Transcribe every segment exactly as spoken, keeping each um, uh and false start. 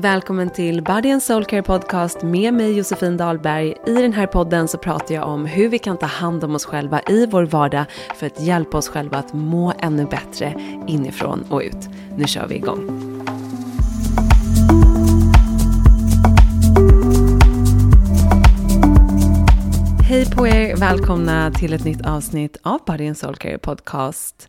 Välkommen till Body and Soul Care podcast med mig Josefin Dahlberg. I den här podden så pratar jag om hur vi kan ta hand om oss själva i vår vardag för att hjälpa oss själva att må ännu bättre inifrån och ut. Nu kör vi igång. Hej på er, välkomna till ett nytt avsnitt av Body and Soul Care podcast.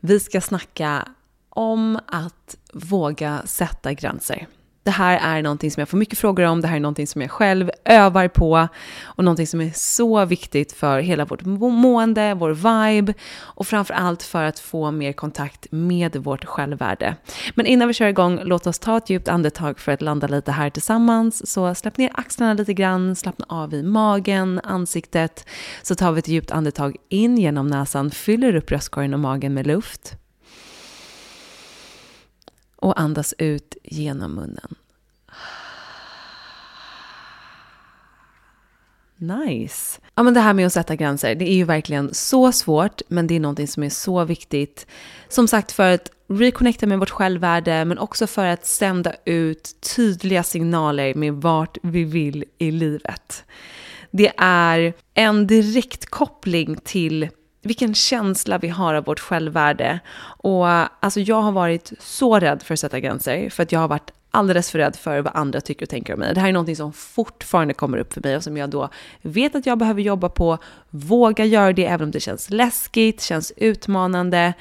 Vi ska snacka om att våga sätta gränser. Det här är någonting som jag får mycket frågor om. Det här är någonting som jag själv övar på. Och någonting som är så viktigt för hela vårt mående, vår vibe. Och framförallt för att få mer kontakt med vårt självvärde. Men innan vi kör igång, låt oss ta ett djupt andetag för att landa lite här tillsammans. Så släpp ner axlarna lite grann. Slappna av i magen, ansiktet. Så tar vi ett djupt andetag in genom näsan. Fyller upp bröstkorgen och magen med luft. Och andas ut genom munnen. Nice. Ja, men det här med att sätta gränser, det är ju verkligen så svårt. Men det är någonting som är så viktigt. Som sagt, för att reconnecta med vårt självvärde. Men också för att sända ut tydliga signaler med vart vi vill i livet. Det är en direkt koppling till vilken känsla vi har av vårt självvärde. Och alltså, jag har varit så rädd för att sätta gränser. För att jag har varit alldeles för rädd för vad andra tycker och tänker om mig. Det här är någonting som fortfarande kommer upp för mig. Och som jag då vet att jag behöver jobba på. Våga göra det även om det känns läskigt. Känns utmanande.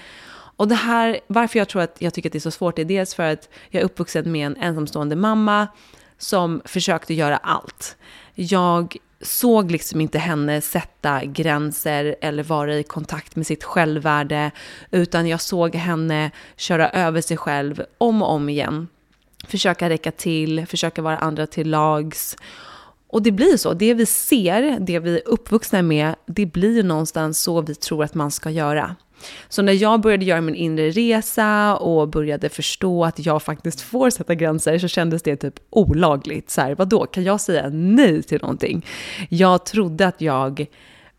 Och det här, varför jag tror att jag tycker att det är så svårt. Är dels för att jag är uppvuxen med en ensamstående mamma. Som försökte göra allt. Jag såg liksom inte henne sätta gränser eller vara i kontakt med sitt självvärde, utan jag såg henne köra över sig själv om och om igen. Försöka räcka till, försöka vara andra till lags. Och det blir så, det vi ser, det vi är uppvuxna med, det blir någonstans så vi tror att man ska göra. Så när jag började göra min inre resa och började förstå att jag faktiskt får sätta gränser, så kändes det typ olagligt. Så här, vadå, kan jag säga nej till någonting? Jag trodde att jag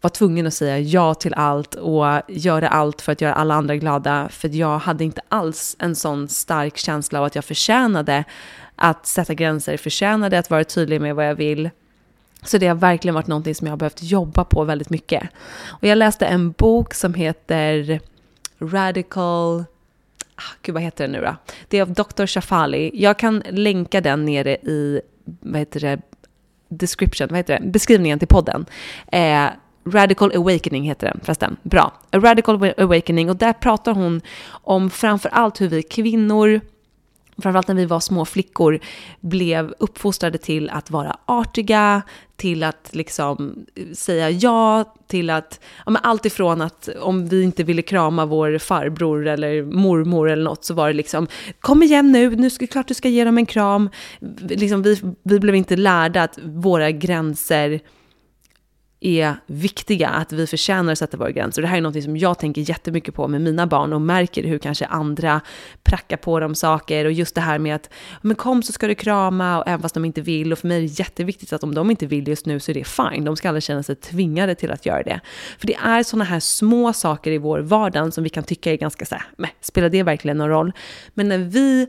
var tvungen att säga ja till allt och göra allt för att göra alla andra glada. För jag hade inte alls en sån stark känsla av att jag förtjänade att sätta gränser, förtjänade att vara tydlig med vad jag vill. Så det har verkligen varit någonting som jag har behövt jobba på väldigt mycket. Och jag läste en bok som heter Radical... Ah, gud, vad heter den nu då? Det är av doktor Shafali. Jag kan länka den nere i vad heter det? Description, vad heter det? Beskrivningen till podden. Eh, Radical Awakening heter den förresten. Bra. A Radical Awakening. Och där pratar hon om framförallt hur vi kvinnor... Framförallt när vi var små flickor blev uppfostrade till att vara artiga, till att liksom säga ja, till att ja, men allt ifrån att om vi inte ville krama vår farbror eller mormor eller något, så var det liksom kom igen nu, nu ska, klart du ska ge dem en kram. Liksom vi, vi blev inte lärda att våra gränser är viktiga, att vi förtjänar att sätta våra gränser. Och det här är något som jag tänker jättemycket på med mina barn och märker hur kanske andra prackar på dem saker, och just det här med att men kom så ska du krama, och även fast de inte vill. Och för mig är det jätteviktigt att om de inte vill just nu så är det fine. De ska aldrig känna sig tvingade till att göra det. För det är sådana här små saker i vår vardag som vi kan tycka är ganska så här, men spelar det verkligen någon roll? Men när vi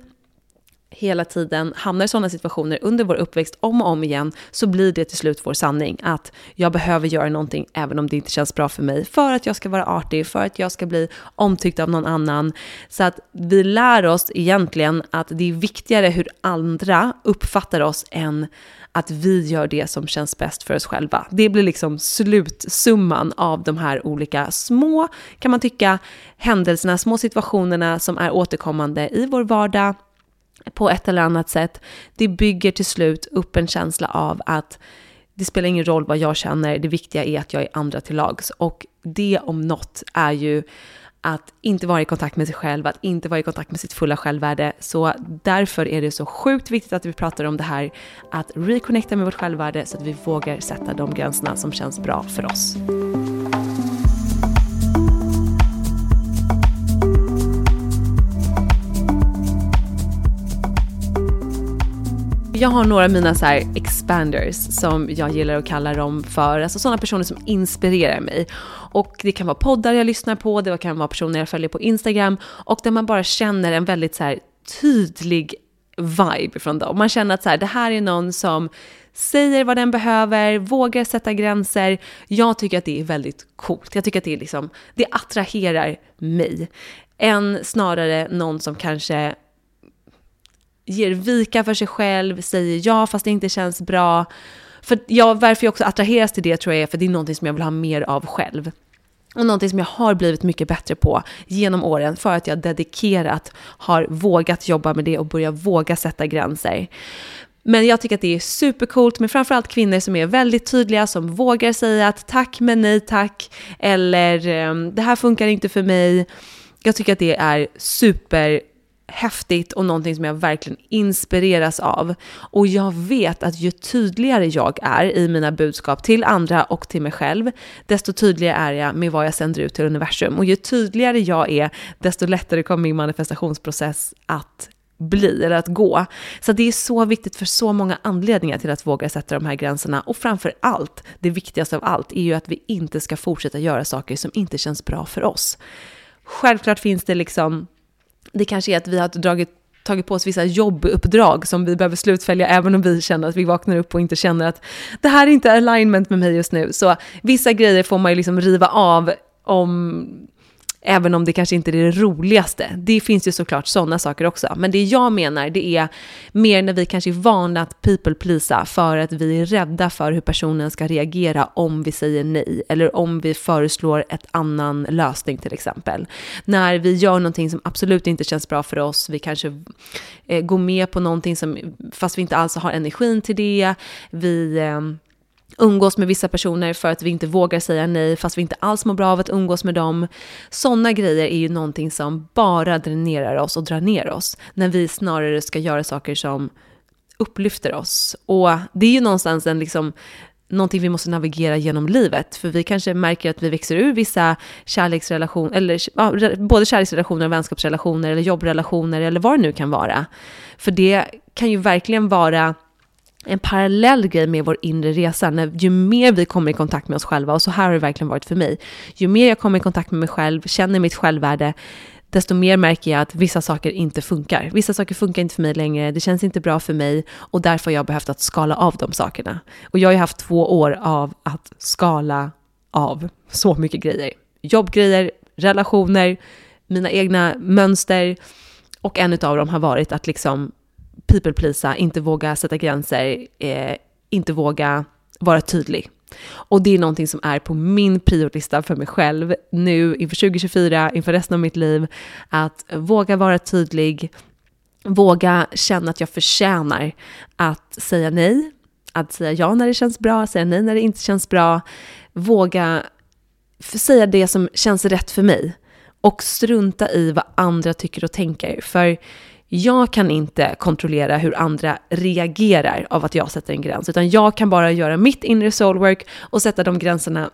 hela tiden hamnar i sådana situationer under vår uppväxt om och om igen, så blir det till slut vår sanning att jag behöver göra någonting även om det inte känns bra för mig, för att jag ska vara artig, för att jag ska bli omtyckt av någon annan. Så att vi lär oss egentligen att det är viktigare hur andra uppfattar oss än att vi gör det som känns bäst för oss själva. Det blir liksom slutsumman av de här olika små, kan man tycka, händelserna, små situationerna som är återkommande i vår vardag på ett eller annat sätt. Det bygger till slut upp en känsla av att det spelar ingen roll vad jag känner, det viktiga är att jag är andra till lags. Och det om något är ju att inte vara i kontakt med sig själv, att inte vara i kontakt med sitt fulla självvärde. Så därför är det så sjukt viktigt att vi pratar om det här, att reconnecta med vårt självvärde så att vi vågar sätta de gränserna som känns bra för oss. Jag har några av mina så här expanders som jag gillar att kalla dem för. Alltså sådana personer som inspirerar mig. Och det kan vara poddar jag lyssnar på, det kan vara personer jag följer på Instagram. Och där man bara känner en väldigt så här tydlig vibe från dem. Man känner att så här, det här är någon som säger vad den behöver, vågar sätta gränser. Jag tycker att det är väldigt coolt. Jag tycker att det är liksom, det attraherar mig. Än snarare någon som kanske ger vika för sig själv, säger ja fast det inte känns bra. För jag, varför jag också attraheras till det tror jag är för det är någonting som jag vill ha mer av själv. Och någonting som jag har blivit mycket bättre på genom åren för att jag dedikerat har vågat jobba med det och börja våga sätta gränser. Men jag tycker att det är supercoolt med framförallt kvinnor som är väldigt tydliga, som vågar säga att tack men nej tack, eller det här funkar inte för mig. Jag tycker att det är super häftigt och någonting som jag verkligen inspireras av. Och jag vet att ju tydligare jag är i mina budskap till andra och till mig själv, desto tydligare är jag med vad jag sänder ut till universum. Och ju tydligare jag är, desto lättare kommer min manifestationsprocess att bli eller att gå. Så det är så viktigt för så många anledningar till att våga sätta de här gränserna. Och framför allt, det viktigaste av allt, är ju att vi inte ska fortsätta göra saker som inte känns bra för oss. Självklart finns det liksom, det kanske är att vi har dragit, tagit på oss vissa jobbuppdrag som vi behöver slutfölja även om vi känner att vi vaknar upp och inte känner att det här är inte alignment med mig just nu. Så vissa grejer får man ju liksom riva av om, även om det kanske inte är det roligaste. Det finns ju såklart sådana saker också. Men det jag menar, det är mer när vi kanske är vana att people pleasa för att vi är rädda för hur personen ska reagera om vi säger nej. Eller om vi föreslår ett annan lösning till exempel. När vi gör någonting som absolut inte känns bra för oss. Vi kanske eh, går med på någonting som, fast vi inte alls har energin till det. Vi... Eh, umgås med vissa personer för att vi inte vågar säga nej fast vi inte alls mår bra av att umgås med dem. Sådana grejer är ju någonting som bara dränerar oss och drar ner oss när vi snarare ska göra saker som upplyfter oss. Och det är ju någonstans en liksom någonting vi måste navigera genom livet, för vi kanske märker att vi växer ur vissa kärleksrelationer eller ja, både kärleksrelationer och vänskapsrelationer eller jobbrelationer eller vad det nu kan vara. För det kan ju verkligen vara en parallell grej med vår inre resa. När ju mer vi kommer i kontakt med oss själva, och så här har det verkligen varit för mig, ju mer jag kommer i kontakt med mig själv, känner mitt självvärde, desto mer märker jag att vissa saker inte funkar. Vissa saker funkar inte för mig längre, det känns inte bra för mig, och därför har jag behövt att skala av de sakerna. Och jag har ju haft två år av att skala av så mycket grejer. Jobbgrejer, relationer, mina egna mönster, och en utav dem har varit att liksom people pleasa, inte våga sätta gränser, eh, inte våga vara tydlig. Och det är någonting som är på min priorlista för mig själv nu inför tjugo tjugofyra, inför resten av mitt liv, att våga vara tydlig, våga känna att jag förtjänar att säga nej, att säga ja när det känns bra, säga nej när det inte känns bra, våga säga det som känns rätt för mig och strunta i vad andra tycker och tänker. För jag kan inte kontrollera hur andra reagerar av att jag sätter en gräns, utan jag kan bara göra mitt inre soulwork och sätta de gränserna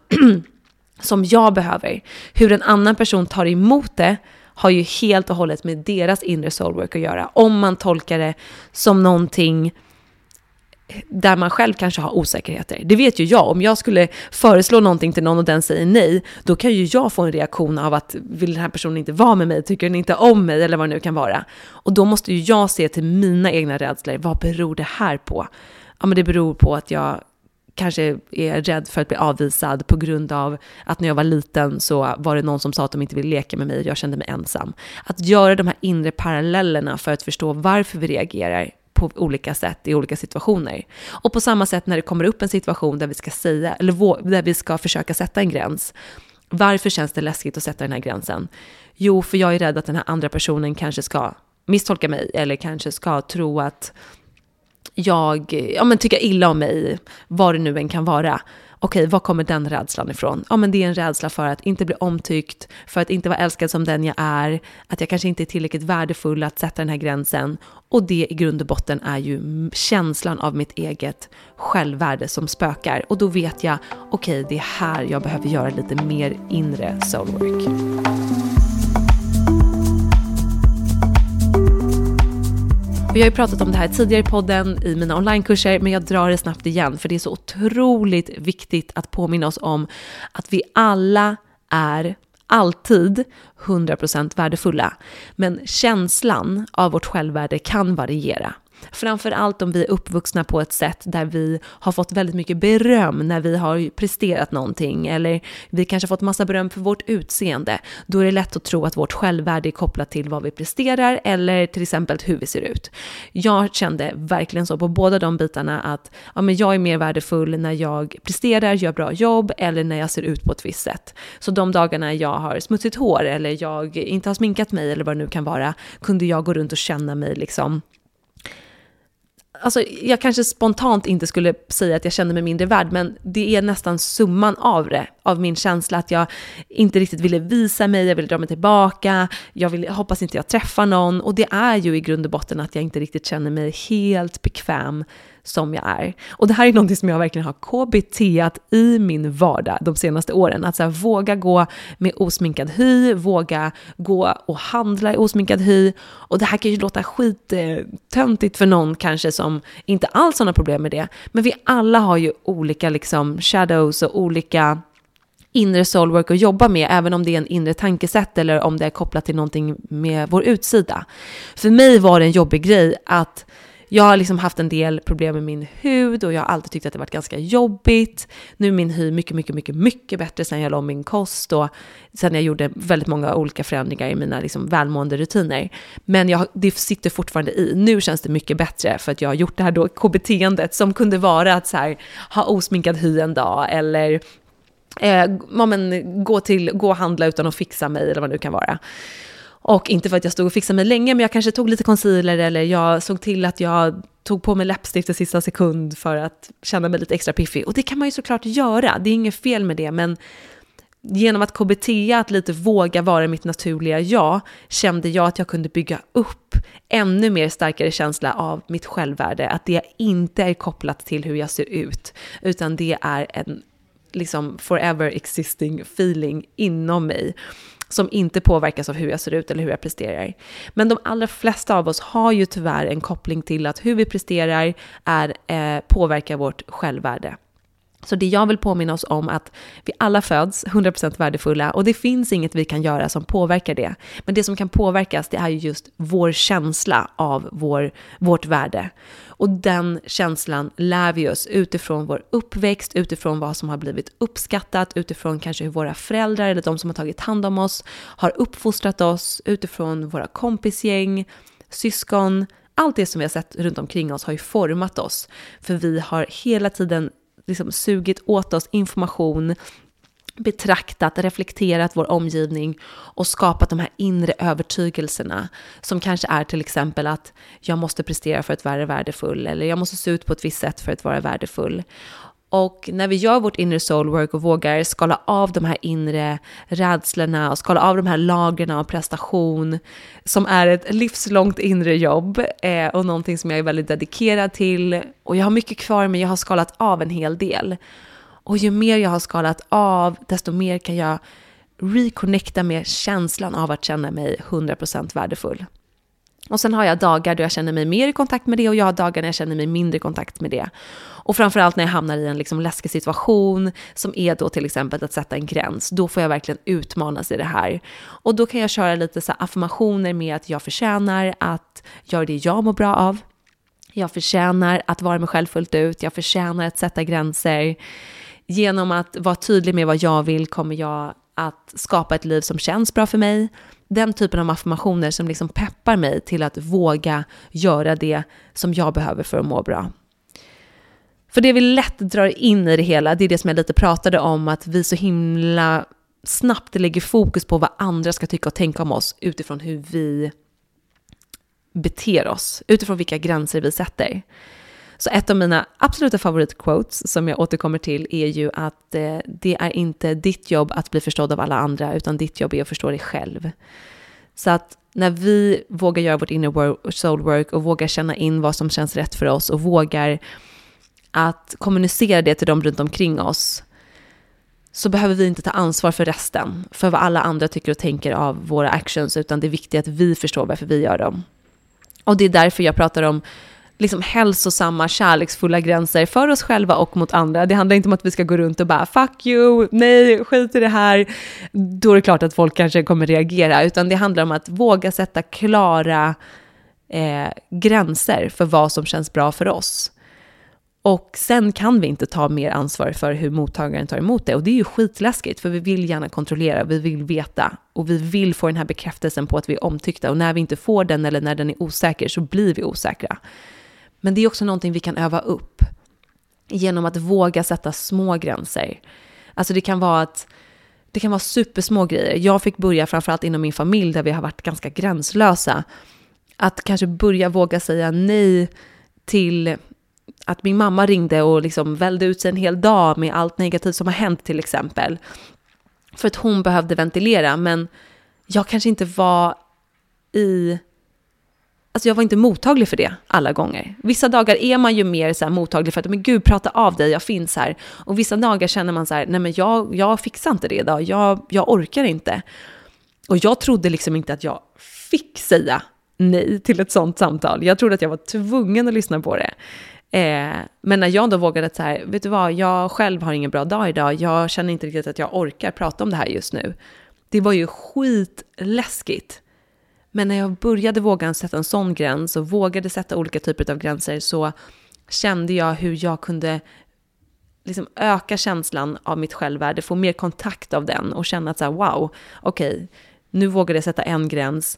som jag behöver. Hur en annan person tar emot det har ju helt och hållet med deras inre soulwork att göra. Om man tolkar det som någonting där man själv kanske har osäkerheter. Det vet ju jag. Om jag skulle föreslå någonting till någon och den säger nej, då kan ju jag få en reaktion av att vill den här personen inte vara med mig, tycker den inte om mig eller vad det nu kan vara. Och då måste ju jag se till mina egna rädslor. Vad beror det här på? Ja, men det beror på att jag kanske är rädd för att bli avvisad på grund av att när jag var liten så var det någon som sa att de inte ville leka med mig och jag kände mig ensam. Att göra de här inre parallellerna för att förstå varför vi reagerar på olika sätt i olika situationer. Och på samma sätt när det kommer upp en situation där vi ska säga eller där vi ska försöka sätta en gräns. Varför känns det läskigt att sätta den här gränsen? Jo, för jag är rädd att den här andra personen kanske ska misstolka mig eller kanske ska tro att jag ja, men tycker illa om mig, vad det nu än kan vara. Okej, var kommer den rädslan ifrån? Ja, men det är en rädsla för att inte bli omtyckt, för att inte vara älskad som den jag är, att jag kanske inte är tillräckligt värdefull att sätta den här gränsen. Och det i grund och botten är ju känslan av mitt eget självvärde som spökar. Och då vet jag, okej, det är här jag behöver göra lite mer inre soulwork. Och jag har ju pratat om det här tidigare i podden i mina onlinekurser, men jag drar det snabbt igen för det är så otroligt viktigt att påminna oss om att vi alla är alltid hundra procent värdefulla. Men känslan av vårt självvärde kan variera. Framförallt om vi är uppvuxna på ett sätt där vi har fått väldigt mycket beröm när vi har presterat någonting, eller vi kanske har fått massa beröm för vårt utseende, då är det lätt att tro att vårt självvärde är kopplat till vad vi presterar eller till exempel hur vi ser ut. Jag kände verkligen så på båda de bitarna att ja, men jag är mer värdefull när jag presterar, gör bra jobb eller när jag ser ut på ett visst sätt. Så de dagarna jag har smutsigt hår eller jag inte har sminkat mig eller vad det nu kan vara, kunde jag gå runt och känna mig liksom, alltså jag kanske spontant inte skulle säga att jag kände mig mindre värd, men det är nästan summan av det, av min känsla att jag inte riktigt ville visa mig, jag ville dra mig tillbaka, jag vill, hoppas inte jag träffar någon, och det är ju i grund och botten att jag inte riktigt känner mig helt bekväm som jag är. Och det här är någonting som jag verkligen har K B T-at i min vardag de senaste åren. Att så här, våga gå med osminkad hy, våga gå och handla i osminkad hy. Och det här kan ju låta skittöntigt för någon kanske som inte alls har några problem med det. Men vi alla har ju olika liksom shadows och olika inre soulwork att jobba med, även om det är en inre tankesätt eller om det är kopplat till någonting med vår utsida. För mig var det en jobbig grej att jag har liksom haft en del problem med min hud och jag har alltid tyckt att det varit ganska jobbigt. Nu är min hy mycket, mycket, mycket, mycket bättre sen jag la om min kost och sen jag gjorde väldigt många olika förändringar i mina liksom välmående rutiner. Men jag, det sitter fortfarande i. Nu känns det mycket bättre för att jag har gjort det här då K B T-andet som kunde vara att så här, ha osminkad hy en dag eller eh, ja, men, gå, till, gå och handla utan att fixa mig eller vad det nu kan vara. Och inte för att jag stod och fixade mig länge, men jag kanske tog lite concealer eller jag såg till att jag tog på mig läppstift i sista sekund för att känna mig lite extra piffig. Och det kan man ju såklart göra, det är inget fel med det, men genom att K B T, att lite våga vara mitt naturliga jag, kände jag att jag kunde bygga upp ännu mer starkare känsla av mitt självvärde. Att det inte är kopplat till hur jag ser ut, utan det är en liksom forever existing feeling inom mig som inte påverkas av hur jag ser ut eller hur jag presterar. Men de allra flesta av oss har ju tyvärr en koppling till att hur vi presterar är, eh, påverkar vårt självvärde. Så det jag vill påminna oss om att vi alla föds hundra procent värdefulla och det finns inget vi kan göra som påverkar det. Men det som kan påverkas, det är ju just vår känsla av vår, vårt värde. Och den känslan lär vi oss utifrån vår uppväxt, utifrån vad som har blivit uppskattat, utifrån kanske hur våra föräldrar eller de som har tagit hand om oss har uppfostrat oss, utifrån våra kompisgäng, syskon. Allt det som vi har sett runt omkring oss har ju format oss, för vi har hela tiden liksom sugit åt oss information, betraktat, reflekterat vår omgivning och skapat de här inre övertygelserna som kanske är till exempel att jag måste prestera för att vara värdefull eller jag måste se ut på ett visst sätt för att vara värdefull. Och när vi gör vårt inner soul work och vågar skala av de här inre rädslorna och skala av de här lagren av prestation som är ett livslångt inre jobb eh, och någonting som jag är väldigt dedikerad till. Och jag har mycket kvar, men jag har skalat av en hel del. Och ju mer jag har skalat av, desto mer kan jag reconnecta med känslan av att känna mig hundra procent värdefull. Och sen har jag dagar då jag känner mig mer i kontakt med det, och jag har dagar när jag känner mig mindre i kontakt med det. Och framförallt när jag hamnar i en liksom läskig situation som är då till exempel att sätta en gräns. Då får jag verkligen utmanas i det här. Och då kan jag köra lite så här affirmationer med att jag förtjänar att göra det jag mår bra av. Jag förtjänar att vara mig själv fullt ut. Jag förtjänar att sätta gränser. Genom att vara tydlig med vad jag vill kommer jag att skapa ett liv som känns bra för mig. Den typen av affirmationer som liksom peppar mig till att våga göra det som jag behöver för att må bra. För det vi lätt drar in i det hela, det är det som jag lite pratade om, att vi så himla snabbt lägger fokus på vad andra ska tycka och tänka om oss utifrån hur vi beter oss, utifrån vilka gränser vi sätter. Så ett av mina absoluta favoritquotes som jag återkommer till är ju att eh, det är inte ditt jobb att bli förstådd av alla andra, utan ditt jobb är att förstå dig själv. Så att när vi vågar göra vårt inner soul work och vågar känna in vad som känns rätt för oss och vågar att kommunicera det till dem runt omkring oss, så behöver vi inte ta ansvar för resten, för vad alla andra tycker och tänker av våra actions, utan det är viktigt att vi förstår varför vi gör dem. Och det är därför jag pratar om liksom hälsosamma, kärleksfulla gränser för oss själva och mot andra. Det handlar inte om att vi ska gå runt och bara fuck you, nej, skit i det här. Då är det klart att folk kanske kommer reagera. Utan det handlar om att våga sätta klara eh, gränser för vad som känns bra för oss. Och sen kan vi inte ta mer ansvar för hur mottagaren tar emot det. Och det är ju skitläskigt, för vi vill gärna kontrollera, vi vill veta. Och vi vill få den här bekräftelsen på att vi är omtyckta. Och när vi inte får den, eller när den är osäker, så blir vi osäkra. Men det är också någonting vi kan öva upp genom att våga sätta små gränser. Alltså det kan vara att det kan vara supersmå grejer. Jag fick börja, framförallt inom min familj där vi har varit ganska gränslösa, att kanske börja våga säga nej till att min mamma ringde och liksom välde ut sig en hel dag med allt negativt som har hänt till exempel. För att hon behövde ventilera, men jag kanske inte var i... Alltså jag var inte mottaglig för det alla gånger. Vissa dagar är man ju mer så här mottaglig för att men gud, prata av dig, jag finns här. Och vissa dagar känner man så här, nej men jag, jag fixar inte det idag, jag, jag orkar inte. Och jag trodde liksom inte att jag fick säga nej till ett sånt samtal. Jag trodde att jag var tvungen att lyssna på det. Eh, men när jag då vågade att så här, vet du vad, jag själv har ingen bra dag idag, jag känner inte riktigt att jag orkar prata om det här just nu. Det var ju skitläskigt. Men när jag började våga sätta en sån gräns och vågade sätta olika typer av gränser, så kände jag hur jag kunde liksom öka känslan av mitt självvärde, få mer kontakt av den och känna att så här, wow, okej, okay, nu vågade jag sätta en gräns,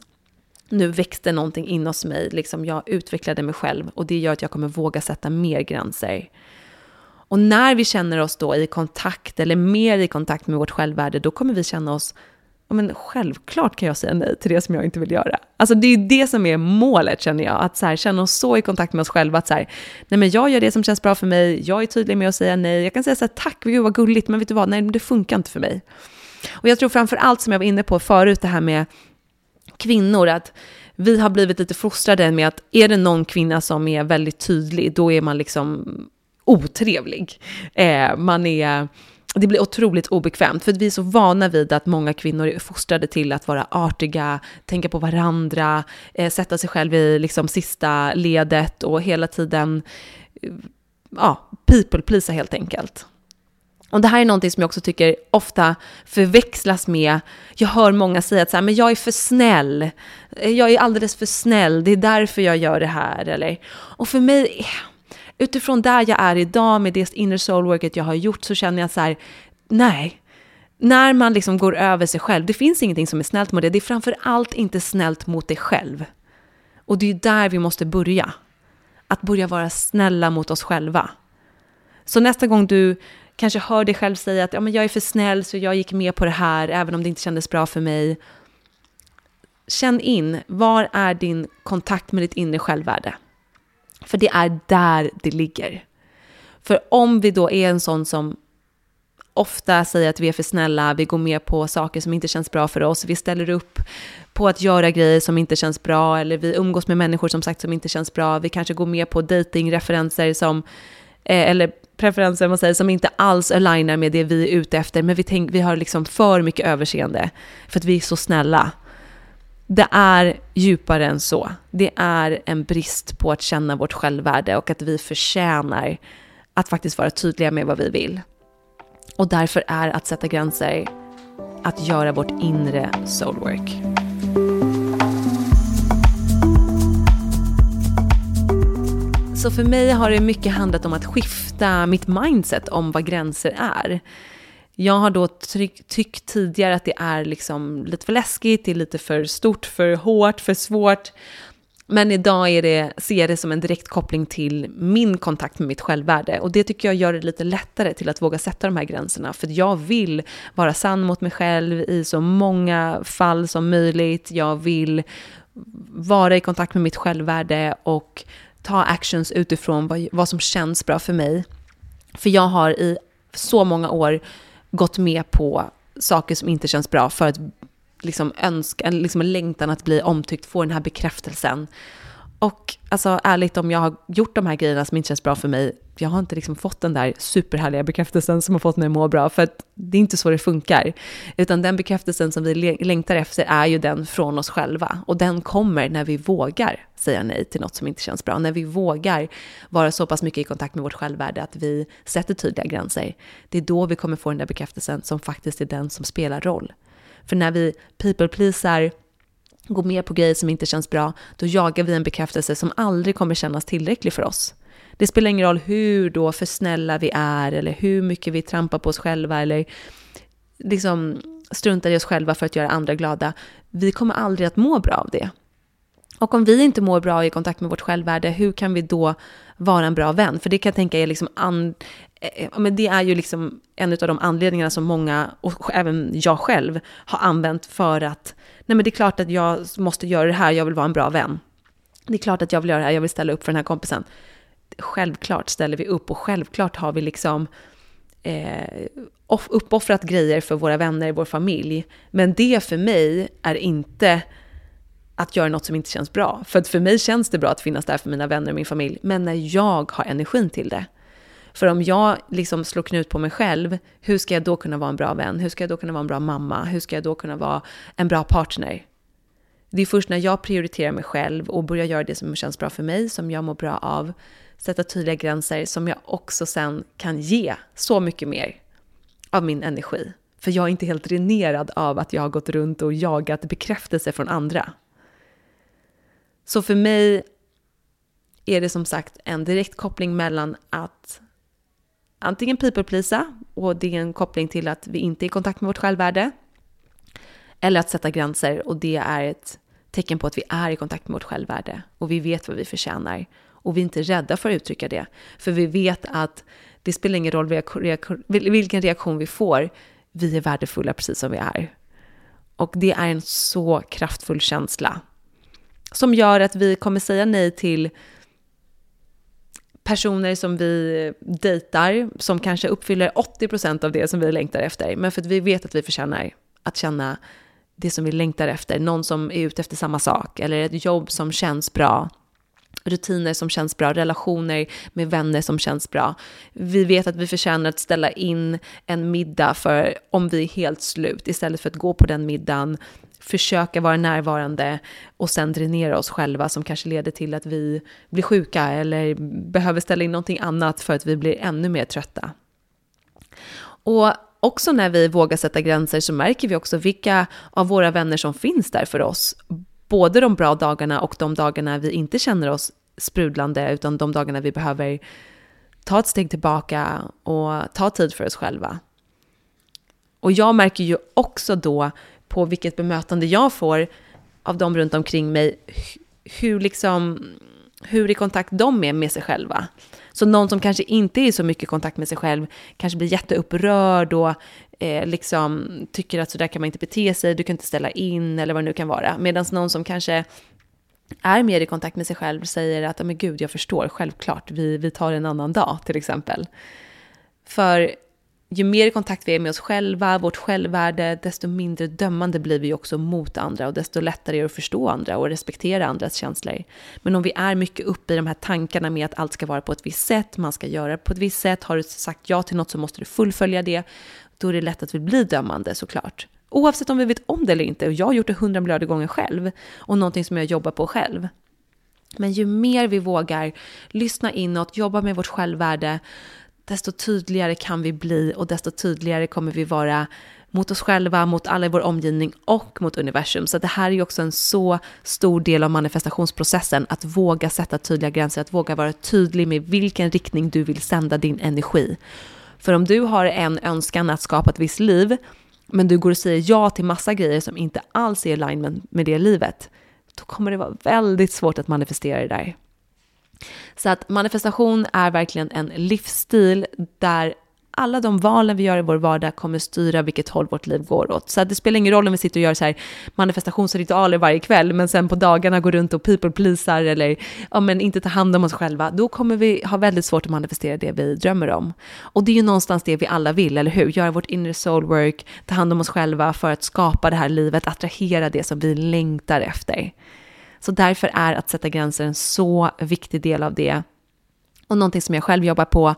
nu växte någonting in hos mig, liksom jag utvecklade mig själv, och det gör att jag kommer våga sätta mer gränser. Och när vi känner oss då i kontakt eller mer i kontakt med vårt självvärde, då kommer vi känna oss, ja, men självklart kan jag säga nej till det som jag inte vill göra. Alltså det är det som är målet, känner jag. Att så här, känna oss så i kontakt med oss själva. Att så här, nej men jag gör det som känns bra för mig. Jag är tydlig med att säga nej. Jag kan säga så här, tack, gud vad gulligt. Men vet du vad, nej, det funkar inte för mig. Och jag tror framförallt, som jag var inne på förut, det här med kvinnor. Att vi har blivit lite frustrerade med att är det någon kvinna som är väldigt tydlig, då är man liksom otrevlig. Eh, man är... Det blir otroligt obekvämt, för att vi är så vana vid att många kvinnor är fostrade till att vara artiga, tänka på varandra, eh, sätta sig själv i liksom sista ledet och hela tiden ja, people pleasa helt enkelt. Och det här är någonting som jag också tycker ofta förväxlas med, jag hör många säga att så här, men jag är för snäll, jag är alldeles för snäll, det är därför jag gör det här. Eller? Och för mig... Utifrån där jag är idag med det inner soulworket jag har gjort, så känner jag så här, nej. När man liksom går över sig själv, det finns ingenting som är snällt mot det. Det är framförallt inte snällt mot dig själv. Och det är där vi måste börja. Att börja vara snälla mot oss själva. Så nästa gång du kanske hör dig själv säga att ja, men jag är för snäll så jag gick med på det här även om det inte kändes bra för mig. Känn in, var är din kontakt med ditt inre självvärde? För det är där det ligger. För om vi då är en sån som ofta säger att vi är för snälla, vi går med på saker som inte känns bra för oss, vi ställer upp på att göra grejer som inte känns bra, eller vi umgås med människor som sagt som inte känns bra, vi kanske går med på datingreferenser som, eh, eller preferenser man säger, som inte alls alignar med det vi är ute efter, men vi, tänk, vi har liksom för mycket överseende för att vi är så snälla. Det är djupare än så. Det är en brist på att känna vårt självvärde och att vi förtjänar att faktiskt vara tydliga med vad vi vill. Och därför är att sätta gränser att göra vårt inre soulwork. Så för mig har det mycket handlat om att skifta mitt mindset om vad gränser är. Jag har då tryck, tyckt tidigare att det är liksom lite för läskigt, det är lite för stort, för hårt, för svårt. Men idag är det, ser jag det som en direkt koppling till min kontakt med mitt självvärde. Och det tycker jag gör det lite lättare till att våga sätta de här gränserna. För jag vill vara sann mot mig själv i så många fall som möjligt. Jag vill vara i kontakt med mitt självvärde och ta actions utifrån vad, vad som känns bra för mig. För jag har i så många år gått med på saker som inte känns bra för att liksom önska, liksom längtan att bli omtyckt, få den här bekräftelsen. Och alltså ärligt, om jag har gjort de här grejerna som inte känns bra för mig, jag har inte liksom fått den där superhärliga bekräftelsen som har fått mig att må bra, för att det är inte så det funkar. Utan den bekräftelsen som vi längtar efter är ju den från oss själva. Och den kommer när vi vågar säga nej till något som inte känns bra. När vi vågar vara så pass mycket i kontakt med vårt självvärde att vi sätter tydliga gränser. Det är då vi kommer få den där bekräftelsen som faktiskt är den som spelar roll. För när vi people-pleasar, går med på grejer som inte känns bra, då jagar vi en bekräftelse som aldrig kommer kännas tillräcklig för oss. Det spelar ingen roll hur då för snälla vi är, eller hur mycket vi trampar på oss själva, eller liksom struntar i oss själva för att göra andra glada. Vi kommer aldrig att må bra av det. Och om vi inte mår bra i kontakt med vårt självvärde, hur kan vi då vara en bra vän? För det kan jag tänka är liksom an- men det är ju liksom en av de anledningarna som många, och även jag själv, har använt för att nej men det är klart att jag måste göra det här, jag vill vara en bra vän. Det är klart att jag vill göra det här, jag vill ställa upp för den här kompisen. Självklart ställer vi upp och självklart har vi liksom eh, uppoffrat grejer för våra vänner, vår familj. Men det för mig är inte att göra något som inte känns bra. För att för mig känns det bra att finnas där för mina vänner och min familj. Men när jag har energin till det. För om jag liksom slår knut på mig själv, hur ska jag då kunna vara en bra vän? Hur ska jag då kunna vara en bra mamma? Hur ska jag då kunna vara en bra partner? Det är först när jag prioriterar mig själv och börjar göra det som känns bra för mig, som jag mår bra av, sätta tydliga gränser, som jag också sen kan ge så mycket mer av min energi. För jag är inte helt dränerad av att jag har gått runt och jagat bekräftelse från andra. Så för mig är det som sagt en direkt koppling mellan att antingen people-pleasa, och det är en koppling till att vi inte är i kontakt med vårt självvärde, eller att sätta gränser, och det är ett tecken på att vi är i kontakt med vårt självvärde och vi vet vad vi förtjänar och vi är inte rädda för att uttrycka det, för vi vet att det spelar ingen roll vilken reaktion vi får, vi är värdefulla precis som vi är. Och det är en så kraftfull känsla som gör att vi kommer säga nej till personer som vi dejtar som kanske uppfyller åttio procent av det som vi längtar efter. Men för att vi vet att vi förtjänar att känna det som vi längtar efter. Någon som är ute efter samma sak. Eller ett jobb som känns bra. Rutiner som känns bra. Relationer med vänner som känns bra. Vi vet att vi förtjänar att ställa in en middag för om vi är helt slut. Istället för att gå på den middagen. Försöka vara närvarande och sen dränera oss själva, som kanske leder till att vi blir sjuka eller behöver ställa in någonting annat för att vi blir ännu mer trötta. Och också när vi vågar sätta gränser så märker vi också vilka av våra vänner som finns där för oss. Både de bra dagarna och de dagarna vi inte känner oss sprudlande, utan de dagarna vi behöver ta ett steg tillbaka och ta tid för oss själva. Och jag märker ju också då på vilket bemötande jag får av dem runt omkring mig, hur liksom hur i kontakt de är med sig själva. Så någon som kanske inte är så mycket i kontakt med sig själv kanske blir jätteupprörd och eh, liksom tycker att så där kan man inte bete sig, du kan inte ställa in eller vad det nu kan vara. Medan någon som kanske är mer i kontakt med sig själv, säger att men gud, jag förstår, självklart, vi, vi tar en annan dag till exempel. För ju mer i kontakt vi är med oss själva, vårt självvärde, desto mindre dömande blir vi också mot andra och desto lättare är det att förstå andra och respektera andras känslor. Men om vi är mycket uppe i de här tankarna med att allt ska vara på ett visst sätt, man ska göra på ett visst sätt, har du sagt ja till något så måste du fullfölja det, då är det lätt att vi blir dömande såklart. Oavsett om vi vet om det eller inte, och jag har gjort det hundra miljarder gånger själv och någonting som jag jobbar på själv. Men ju mer vi vågar lyssna inåt, jobba med vårt självvärde, desto tydligare kan vi bli och desto tydligare kommer vi vara mot oss själva, mot alla i vår omgivning och mot universum. Så det här är ju också en så stor del av manifestationsprocessen, att våga sätta tydliga gränser, att våga vara tydlig med vilken riktning du vill sända din energi. För om du har en önskan att skapa ett visst liv, men du går och säger ja till massa grejer som inte alls är i alignment med det livet, då kommer det vara väldigt svårt att manifestera det där. Så att manifestation är verkligen en livsstil där alla de valen vi gör i vår vardag kommer styra vilket håll vårt liv går åt. Så att det spelar ingen roll om vi sitter och gör så här manifestationsritualer varje kväll, men sen på dagarna går runt och people pleasar eller ja, men inte tar hand om oss själva. Då kommer vi ha väldigt svårt att manifestera det vi drömmer om. Och det är ju någonstans det vi alla vill, eller hur? Göra vårt inner soul work, ta hand om oss själva för att skapa det här livet, attrahera det som vi längtar efter. Så därför är att sätta gränser en så viktig del av det. Och någonting som jag själv jobbar på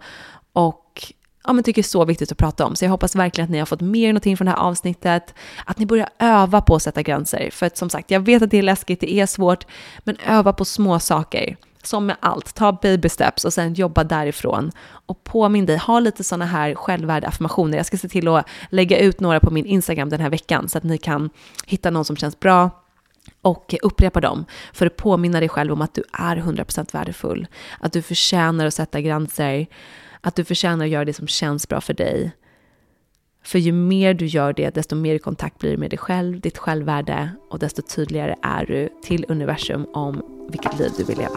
och ja, men tycker är så viktigt att prata om. Så jag hoppas verkligen att ni har fått med er någonting från det här avsnittet. Att ni börjar öva på att sätta gränser. För att, som sagt, jag vet att det är läskigt, det är svårt. Men öva på små saker. Som med allt, ta baby steps och sen jobba därifrån. Och påminn dig, ha lite sådana här självvärdeaffirmationer. Jag ska se till att lägga ut några på min Instagram den här veckan. Så att ni kan hitta någon som känns bra. Och upprepa dem för att påminna dig själv om att du är hundra procent värdefull. Att du förtjänar att sätta gränser. Att du förtjänar att göra det som känns bra för dig. För ju mer du gör det, desto mer i kontakt blir du med dig själv, ditt självvärde. Och desto tydligare är du till universum om vilket liv du vill leva.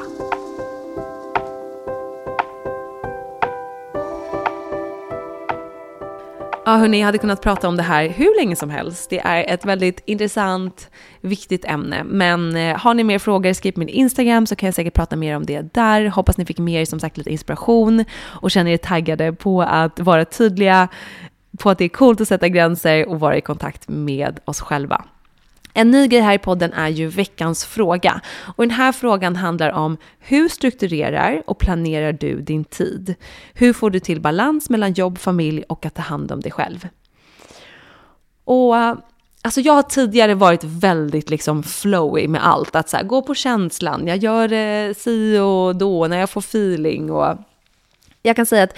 Ja hörni, jag hade kunnat prata om det här hur länge som helst. Det är ett väldigt intressant, viktigt ämne. Men har ni mer frågor, skriv på min Instagram så kan jag säkert prata mer om det där. Hoppas ni fick med er som sagt lite inspiration och känner er taggade på att vara tydliga, på att det är coolt att sätta gränser och vara i kontakt med oss själva. En ny grej här i podden är ju veckans fråga. Och den här frågan handlar om hur strukturerar och planerar du din tid? Hur får du till balans mellan jobb, familj och att ta hand om dig själv? Och alltså jag har tidigare varit väldigt liksom flowy med allt. Att så här, gå på känslan, jag gör eh, si och då när jag får feeling. Och jag kan säga att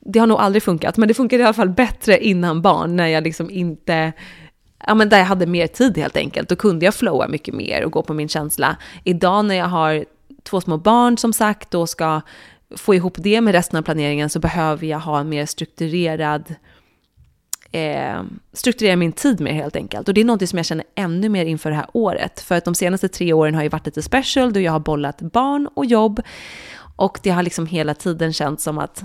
det har nog aldrig funkat. Men det funkade i alla fall bättre innan barn när jag liksom inte... Ja, men där jag hade mer tid helt enkelt. Då kunde jag flowa mycket mer och gå på min känsla. Idag när jag har två små barn som sagt och ska få ihop det med resten av planeringen så behöver jag ha en mer strukturerad... Eh, strukturera min tid mer helt enkelt. Och det är något som jag känner ännu mer inför det här året. För att de senaste tre åren har ju varit lite special då jag har bollat barn och jobb. Och det har liksom hela tiden känts som att...